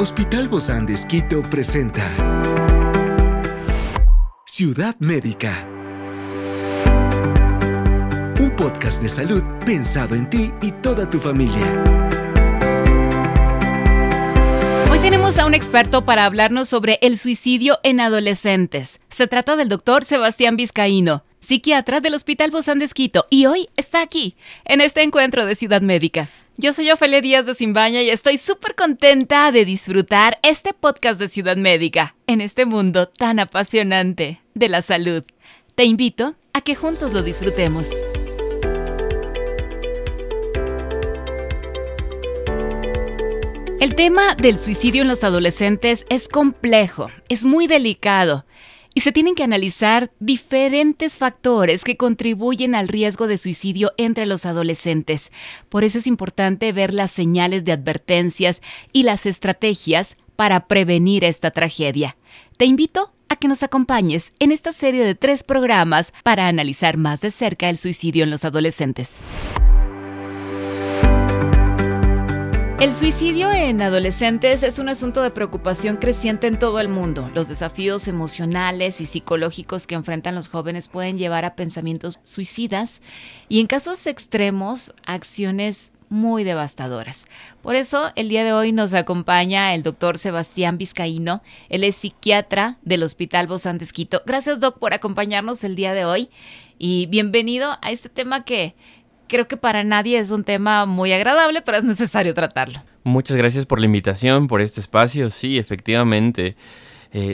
Hospital Vozandes Quito presenta Ciudad Médica, un podcast de salud pensado en ti y toda tu familia. Hoy tenemos a un experto para hablarnos sobre el suicidio en adolescentes. Se trata del doctor Sebastián Vizcaíno, psiquiatra del Hospital Vozandes Quito, y hoy está aquí, en este encuentro de Ciudad Médica. Yo soy Ofelia Díaz de Cimbaña y estoy súper contenta de disfrutar este podcast de Ciudad Médica, en este mundo tan apasionante de la salud. Te invito a que juntos lo disfrutemos. El tema del suicidio en los adolescentes es complejo, es muy delicado y se tienen que analizar diferentes factores que contribuyen al riesgo de suicidio entre los adolescentes. Por eso es importante ver las señales de advertencias y las estrategias para prevenir esta tragedia. Te invito a que nos acompañes en esta serie de 3 programas para analizar más de cerca el suicidio en los adolescentes. El suicidio en adolescentes es un asunto de preocupación creciente en todo el mundo. Los desafíos emocionales y psicológicos que enfrentan los jóvenes pueden llevar a pensamientos suicidas y, en casos extremos, acciones muy devastadoras. Por eso, el día de hoy nos acompaña el doctor Sebastián Vizcaíno. Él es psiquiatra del Hospital Vozandes Quito. Gracias, doc, por acompañarnos el día de hoy y bienvenido a este tema que creo que para nadie es un tema muy agradable, pero es necesario tratarlo. Muchas gracias por la invitación, por este espacio. Sí, efectivamente,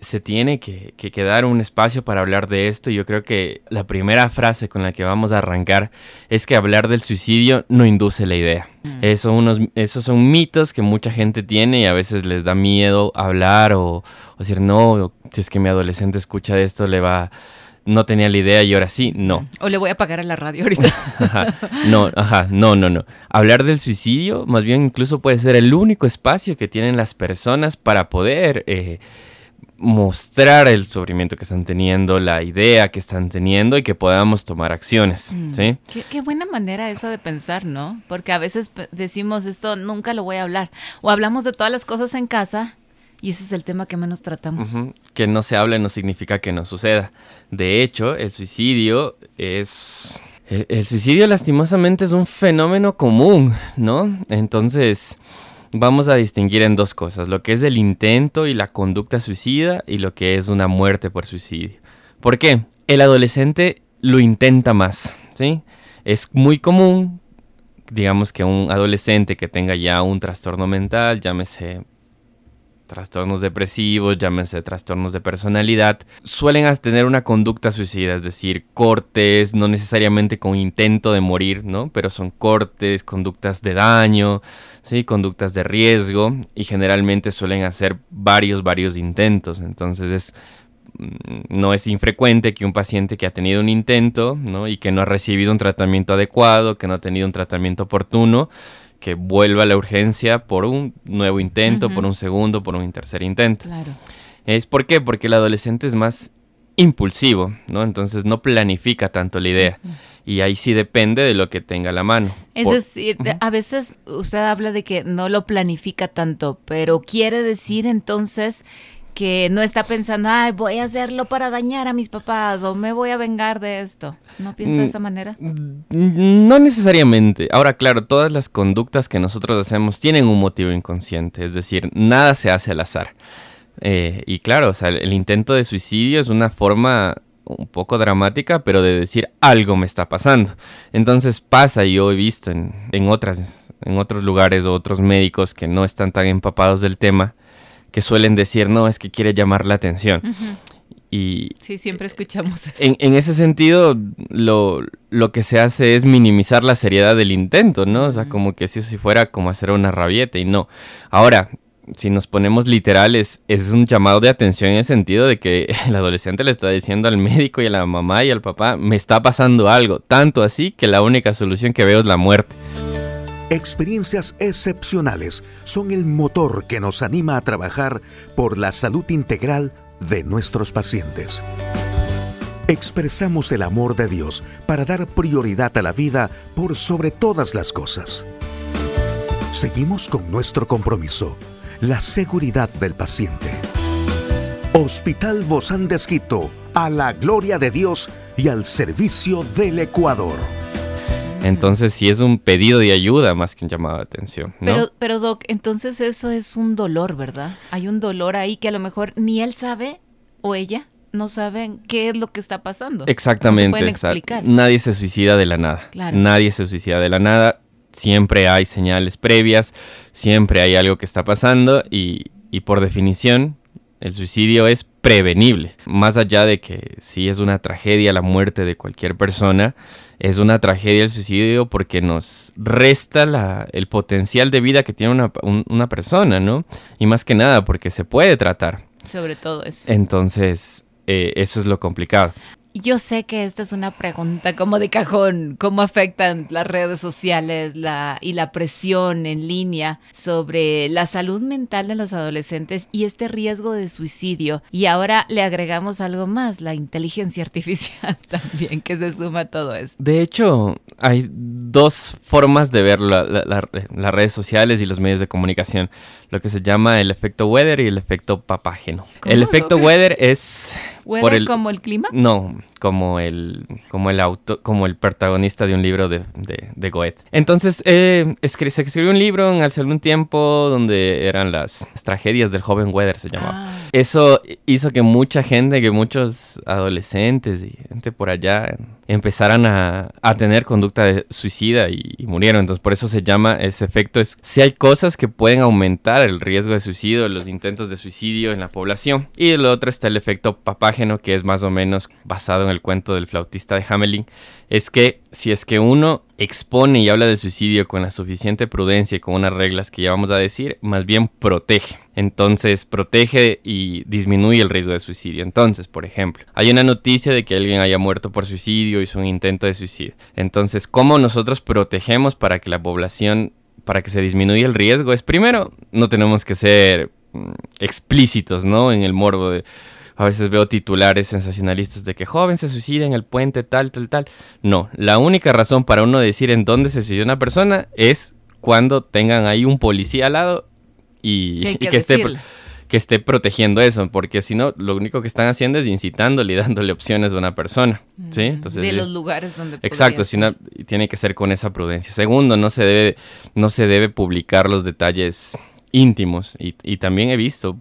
se tiene que quedar un espacio para hablar de esto. Yo creo que la primera frase con la que vamos a arrancar es que hablar del suicidio no induce la idea. Esos son mitos que mucha gente tiene y a veces les da miedo hablar o decir, no, si es que mi adolescente escucha de esto, le va... No tenía la idea y ahora sí, no. O le voy a pagar a la radio ahorita. No. Hablar del suicidio, más bien incluso puede ser el único espacio que tienen las personas para poder mostrar el sufrimiento que están teniendo, la idea que están teniendo y que podamos tomar acciones, ¿sí? Qué buena manera esa de pensar, ¿no? Porque a veces decimos esto, nunca lo voy a hablar. O hablamos de todas las cosas en casa... Y ese es el tema que menos tratamos. Uh-huh. Que no se hable no significa que no suceda. De hecho, el suicidio es... El suicidio lastimosamente es un fenómeno común, ¿no? Entonces, vamos a distinguir en 2 cosas. Lo que es el intento y la conducta suicida y lo que es una muerte por suicidio. ¿Por qué? El adolescente lo intenta más, ¿sí? Es muy común, digamos, que un adolescente que tenga ya un trastorno mental, llámese... trastornos depresivos, llámense trastornos de personalidad, suelen tener una conducta suicida, es decir, cortes, no necesariamente con intento de morir, ¿no? Pero son cortes, conductas de daño, ¿sí? Conductas de riesgo, y generalmente suelen hacer varios intentos. Entonces no es infrecuente que un paciente que ha tenido un intento, ¿no? Y que no ha recibido un tratamiento adecuado, que no ha tenido un tratamiento oportuno, que vuelva a la urgencia por un nuevo intento, por un segundo, por un tercer intento. Claro. ¿Es por qué? Porque el adolescente es más impulsivo, ¿no? Entonces no planifica tanto la idea. Uh-huh. Y ahí sí depende de lo que tenga a la mano. Es decir, a veces usted habla de que no lo planifica tanto, pero quiere decir entonces que no está pensando, ay, voy a hacerlo para dañar a mis papás o me voy a vengar de esto. ¿No piensa de esa manera? No necesariamente. Ahora, claro, todas las conductas que nosotros hacemos tienen un motivo inconsciente, es decir, nada se hace al azar. Y claro, o sea, el intento de suicidio es una forma un poco dramática, pero de decir algo me está pasando. Entonces pasa, yo he visto en otros lugares o otros médicos que no están tan empapados del tema, que suelen decir, no, es que quiere llamar la atención. Uh-huh. Y sí, siempre escuchamos eso. En ese sentido, lo que se hace es minimizar la seriedad del intento, ¿no? O sea, como que si fuera como hacer una rabieta y no. Ahora, si nos ponemos literales, es un llamado de atención en el sentido de que el adolescente le está diciendo al médico y a la mamá y al papá, me está pasando algo, tanto así que la única solución que veo es la muerte. Experiencias excepcionales son el motor que nos anima a trabajar por la salud integral de nuestros pacientes. Expresamos el amor de Dios para dar prioridad a la vida por sobre todas las cosas. Seguimos con nuestro compromiso, la seguridad del paciente. Hospital Vozandes Quito, a la gloria de Dios y al servicio del Ecuador. Entonces sí es un pedido de ayuda más que un llamado de atención, ¿no? Pero Doc, entonces eso es un dolor, ¿verdad? Hay un dolor ahí que a lo mejor ni él sabe o ella no saben qué es lo que está pasando. Exactamente. No se pueden explicar. Nadie se suicida de la nada. Claro. Nadie se suicida de la nada. Siempre hay señales previas, siempre hay algo que está pasando y por definición el suicidio es prevenible. Más allá de que sí es una tragedia la muerte de cualquier persona, es una tragedia el suicidio porque nos resta el potencial de vida que tiene una persona, ¿no? Y más que nada porque se puede tratar. Sobre todo eso. Entonces, eso es lo complicado. Yo sé que esta es una pregunta como de cajón, ¿cómo afectan las redes sociales y la presión en línea sobre la salud mental de los adolescentes y este riesgo de suicidio? Y ahora le agregamos algo más, la inteligencia artificial también, que se suma a todo esto. De hecho, hay dos formas de ver las redes sociales y los medios de comunicación, lo que se llama el efecto Weather y el efecto Papágeno. El efecto Weather es... ¿Weather como el clima? No, como el protagonista de un libro de Goethe. Entonces, se escribió un libro hace algún tiempo donde eran las tragedias del joven Weather, se llamaba. Ah. Eso hizo que mucha gente, que muchos adolescentes y gente por allá empezaran a tener conducta de suicida y murieron. Entonces, por eso se llama ese efecto. Si hay cosas que pueden aumentar el riesgo de suicidio, los intentos de suicidio en la población. Y el otro está el efecto Papágeno, que es más o menos basado en el cuento del flautista de Hamelin. Es que si es que uno expone y habla del suicidio con la suficiente prudencia y con unas reglas que ya vamos a decir, más bien protege. Entonces protege y disminuye el riesgo de suicidio. Entonces, por ejemplo, hay una noticia de que alguien haya muerto por suicidio, hizo un intento de suicidio. Entonces, ¿cómo nosotros protegemos para que la población, para que se disminuya el riesgo? Es primero, no tenemos que ser explícitos, ¿no? En el morbo de... A veces veo titulares sensacionalistas de que joven se suicida en el puente tal, tal, tal. No, la única razón para uno decir en dónde se suicida una persona es cuando tengan ahí un policía al lado y que esté protegiendo eso. Porque si no, lo único que están haciendo es incitándole y dándole opciones a una persona, ¿sí? Entonces, de los lugares donde... Exacto, tiene que ser con esa prudencia. Segundo, no se debe publicar los detalles íntimos. Y también he visto...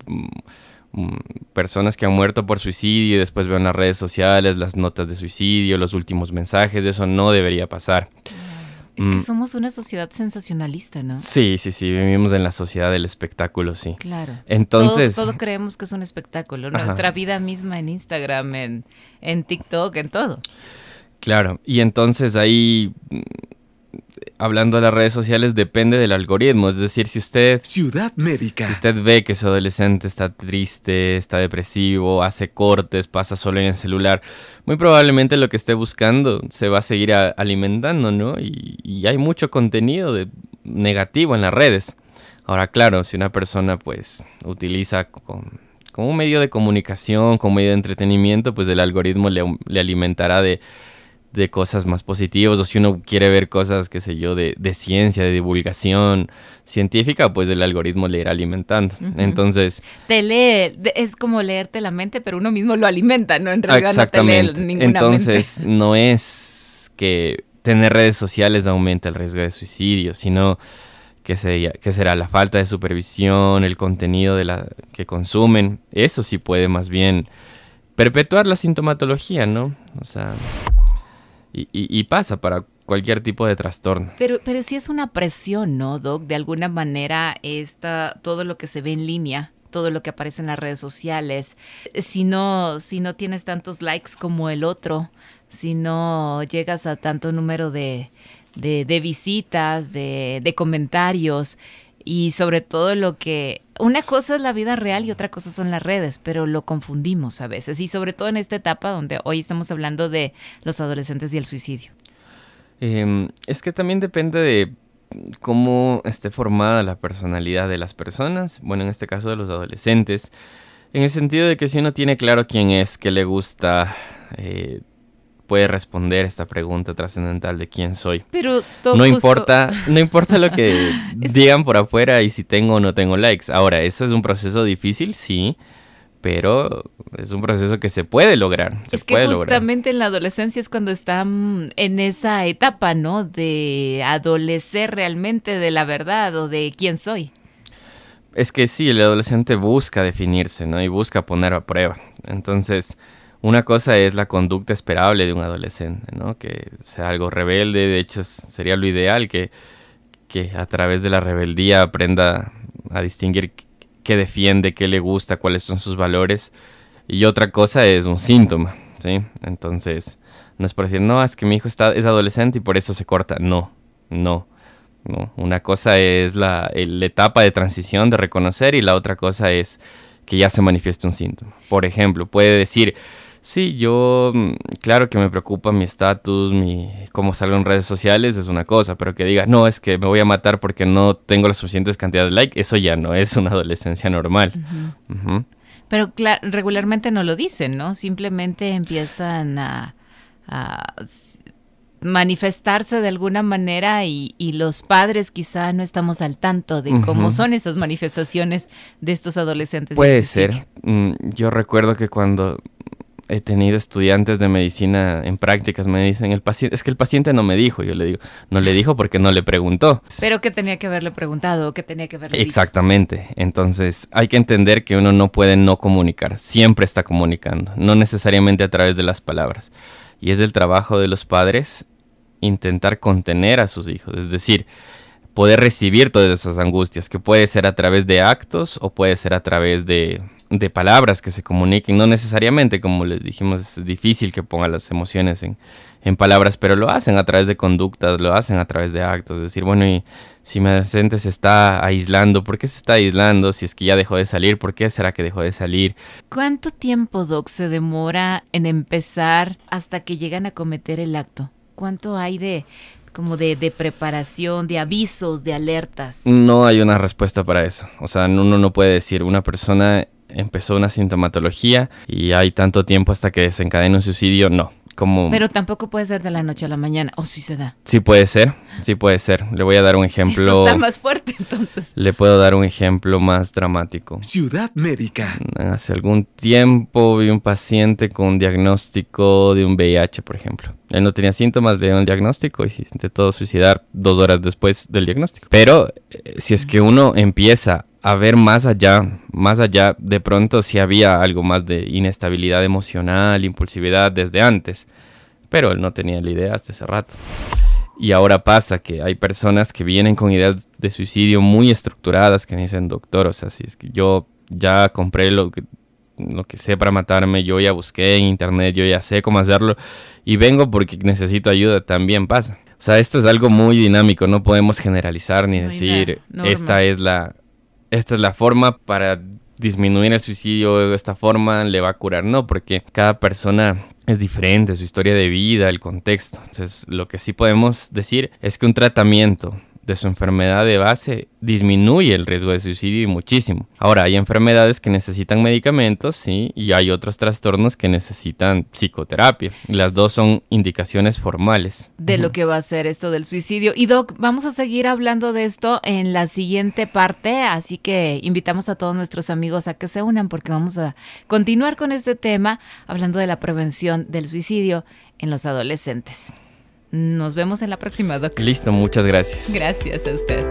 personas que han muerto por suicidio y después ven las redes sociales, las notas de suicidio, los últimos mensajes. Eso no debería pasar. Es que somos una sociedad sensacionalista, ¿no? Sí, vivimos en la sociedad del espectáculo, sí. Claro. Entonces... Todo creemos que es un espectáculo, nuestra vida misma en Instagram, en TikTok, en todo. Claro, y entonces ahí... Hablando de las redes sociales, depende del algoritmo. Es decir, si usted... Ciudad Médica. Si usted ve que su adolescente está triste, está depresivo, hace cortes, pasa solo en el celular, muy probablemente lo que esté buscando se va a seguir alimentando, ¿no? Y hay mucho contenido negativo en las redes. Ahora, claro, si una persona, pues, utiliza como un medio de comunicación, como medio de entretenimiento, pues el algoritmo le alimentará de cosas más positivas, o si uno quiere ver cosas, qué sé yo, de ciencia, de divulgación científica, pues el algoritmo le irá alimentando. Uh-huh. Entonces... Te lee, es como leerte la mente, pero uno mismo lo alimenta, ¿no? En realidad no te lee ninguna Entonces, mente. No es que tener redes sociales aumenta el riesgo de suicidio, sino que será la falta de supervisión, el contenido de la que consumen. Eso sí puede más bien perpetuar la sintomatología, ¿no? O sea... Y pasa para cualquier tipo de trastorno. Pero sí es una presión, ¿no, Doc? De alguna manera todo lo que se ve en línea, todo lo que aparece en las redes sociales, si no tienes tantos likes como el otro, si no llegas a tanto número de visitas, de comentarios, y sobre todo lo que... Una cosa es la vida real y otra cosa son las redes, pero lo confundimos a veces, y sobre todo en esta etapa donde hoy estamos hablando de los adolescentes y el suicidio. Es que también depende de cómo esté formada la personalidad de las personas, bueno, en este caso de los adolescentes, en el sentido de que si uno tiene claro quién es, qué le gusta, puede responder esta pregunta trascendental de quién soy. Pero todo no justo. No importa lo que digan por afuera y si tengo o no tengo likes. Ahora, ¿eso es un proceso difícil? Sí, pero es un proceso que se puede lograr. Es que justamente en la adolescencia es cuando están en esa etapa, ¿no? De adolecer realmente de la verdad o de quién soy. Es que sí, el adolescente busca definirse, ¿no? Y busca poner a prueba. Entonces, una cosa es la conducta esperable de un adolescente, ¿no? Que sea algo rebelde. De hecho, sería lo ideal que a través de la rebeldía aprenda a distinguir qué defiende, qué le gusta, cuáles son sus valores. Y otra cosa es un síntoma, ¿sí? Entonces, no es por decir, no, es que mi hijo es adolescente y por eso se corta. No. Una cosa es la etapa de transición de reconocer y la otra cosa es que ya se manifieste un síntoma. Por ejemplo, puede decir, sí, yo, claro que me preocupa mi estatus, cómo salgo en redes sociales, es una cosa, pero que diga, no, es que me voy a matar porque no tengo la suficiente cantidad de likes, eso ya no es una adolescencia normal. Uh-huh. Uh-huh. Pero regularmente no lo dicen, ¿no? Simplemente empiezan a manifestarse de alguna manera y los padres quizá no estamos al tanto de cómo uh-huh. son esas manifestaciones de estos adolescentes. Puede ser. Yo recuerdo que cuando he tenido estudiantes de medicina en prácticas me dicen, el paciente no me dijo. Yo le digo, no le dijo porque no le preguntó. Pero que tenía que haberle preguntado o que tenía que haberle dicho. Exactamente. Entonces hay que entender que uno no puede no comunicar. Siempre está comunicando, no necesariamente a través de las palabras. Y es el trabajo de los padres intentar contener a sus hijos, es decir, poder recibir todas esas angustias, que puede ser a través de actos o puede ser a través de palabras que se comuniquen. No necesariamente, como les dijimos, es difícil que pongan las emociones en palabras, pero lo hacen a través de conductas, lo hacen a través de actos. Es decir, bueno, y si mi adolescente se está aislando, ¿por qué se está aislando? Si es que ya dejó de salir, ¿por qué será que dejó de salir? ¿Cuánto tiempo, Doc, se demora en empezar hasta que llegan a cometer el acto? ¿Cuánto hay de preparación, de avisos, de alertas? No hay una respuesta para eso. O sea, uno no puede decir, una persona empezó una sintomatología y hay tanto tiempo hasta que desencadena un suicidio, no. Pero tampoco puede ser de la noche a la mañana, o sí se da. Sí puede ser. Le voy a dar un ejemplo. Eso está más fuerte, entonces. Le puedo dar un ejemplo más dramático. Ciudad Médica. Hace algún tiempo vi un paciente con un diagnóstico de un VIH, por ejemplo. Él no tenía síntomas, le dieron el diagnóstico y se intentó suicidar 2 horas después del diagnóstico. Pero si es que uno empieza a ver más allá, de pronto sí había algo más de inestabilidad emocional, impulsividad desde antes, pero él no tenía la idea hasta ese rato. Y ahora pasa que hay personas que vienen con ideas de suicidio muy estructuradas que dicen, doctor, o sea, si es que yo ya compré lo que sé para matarme, yo ya busqué en internet, yo ya sé cómo hacerlo y vengo porque necesito ayuda, también pasa. O sea, esto es algo muy dinámico, no podemos generalizar ni decir, esta es la forma para disminuir el suicidio, esta forma le va a curar. No, porque cada persona es diferente, su historia de vida, el contexto. Entonces, lo que sí podemos decir es que un tratamiento de su enfermedad de base disminuye el riesgo de suicidio y muchísimo. Ahora, hay enfermedades que necesitan medicamentos, sí, y hay otros trastornos que necesitan psicoterapia. Las dos son indicaciones formales. De lo que va a ser esto del suicidio. Y Doc, vamos a seguir hablando de esto en la siguiente parte, así que invitamos a todos nuestros amigos a que se unan porque vamos a continuar con este tema hablando de la prevención del suicidio en los adolescentes. Nos vemos en la próxima, Doc. Listo, muchas gracias. Gracias a usted.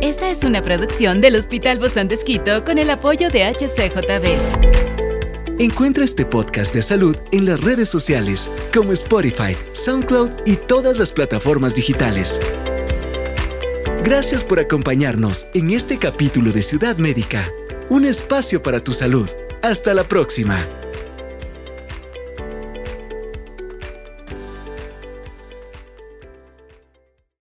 Esta es una producción del Hospital Vozandes Quito con el apoyo de HCJB. Encuentra este podcast de salud en las redes sociales como Spotify, SoundCloud y todas las plataformas digitales. Gracias por acompañarnos en este capítulo de Ciudad Médica, un espacio para tu salud. Hasta la próxima.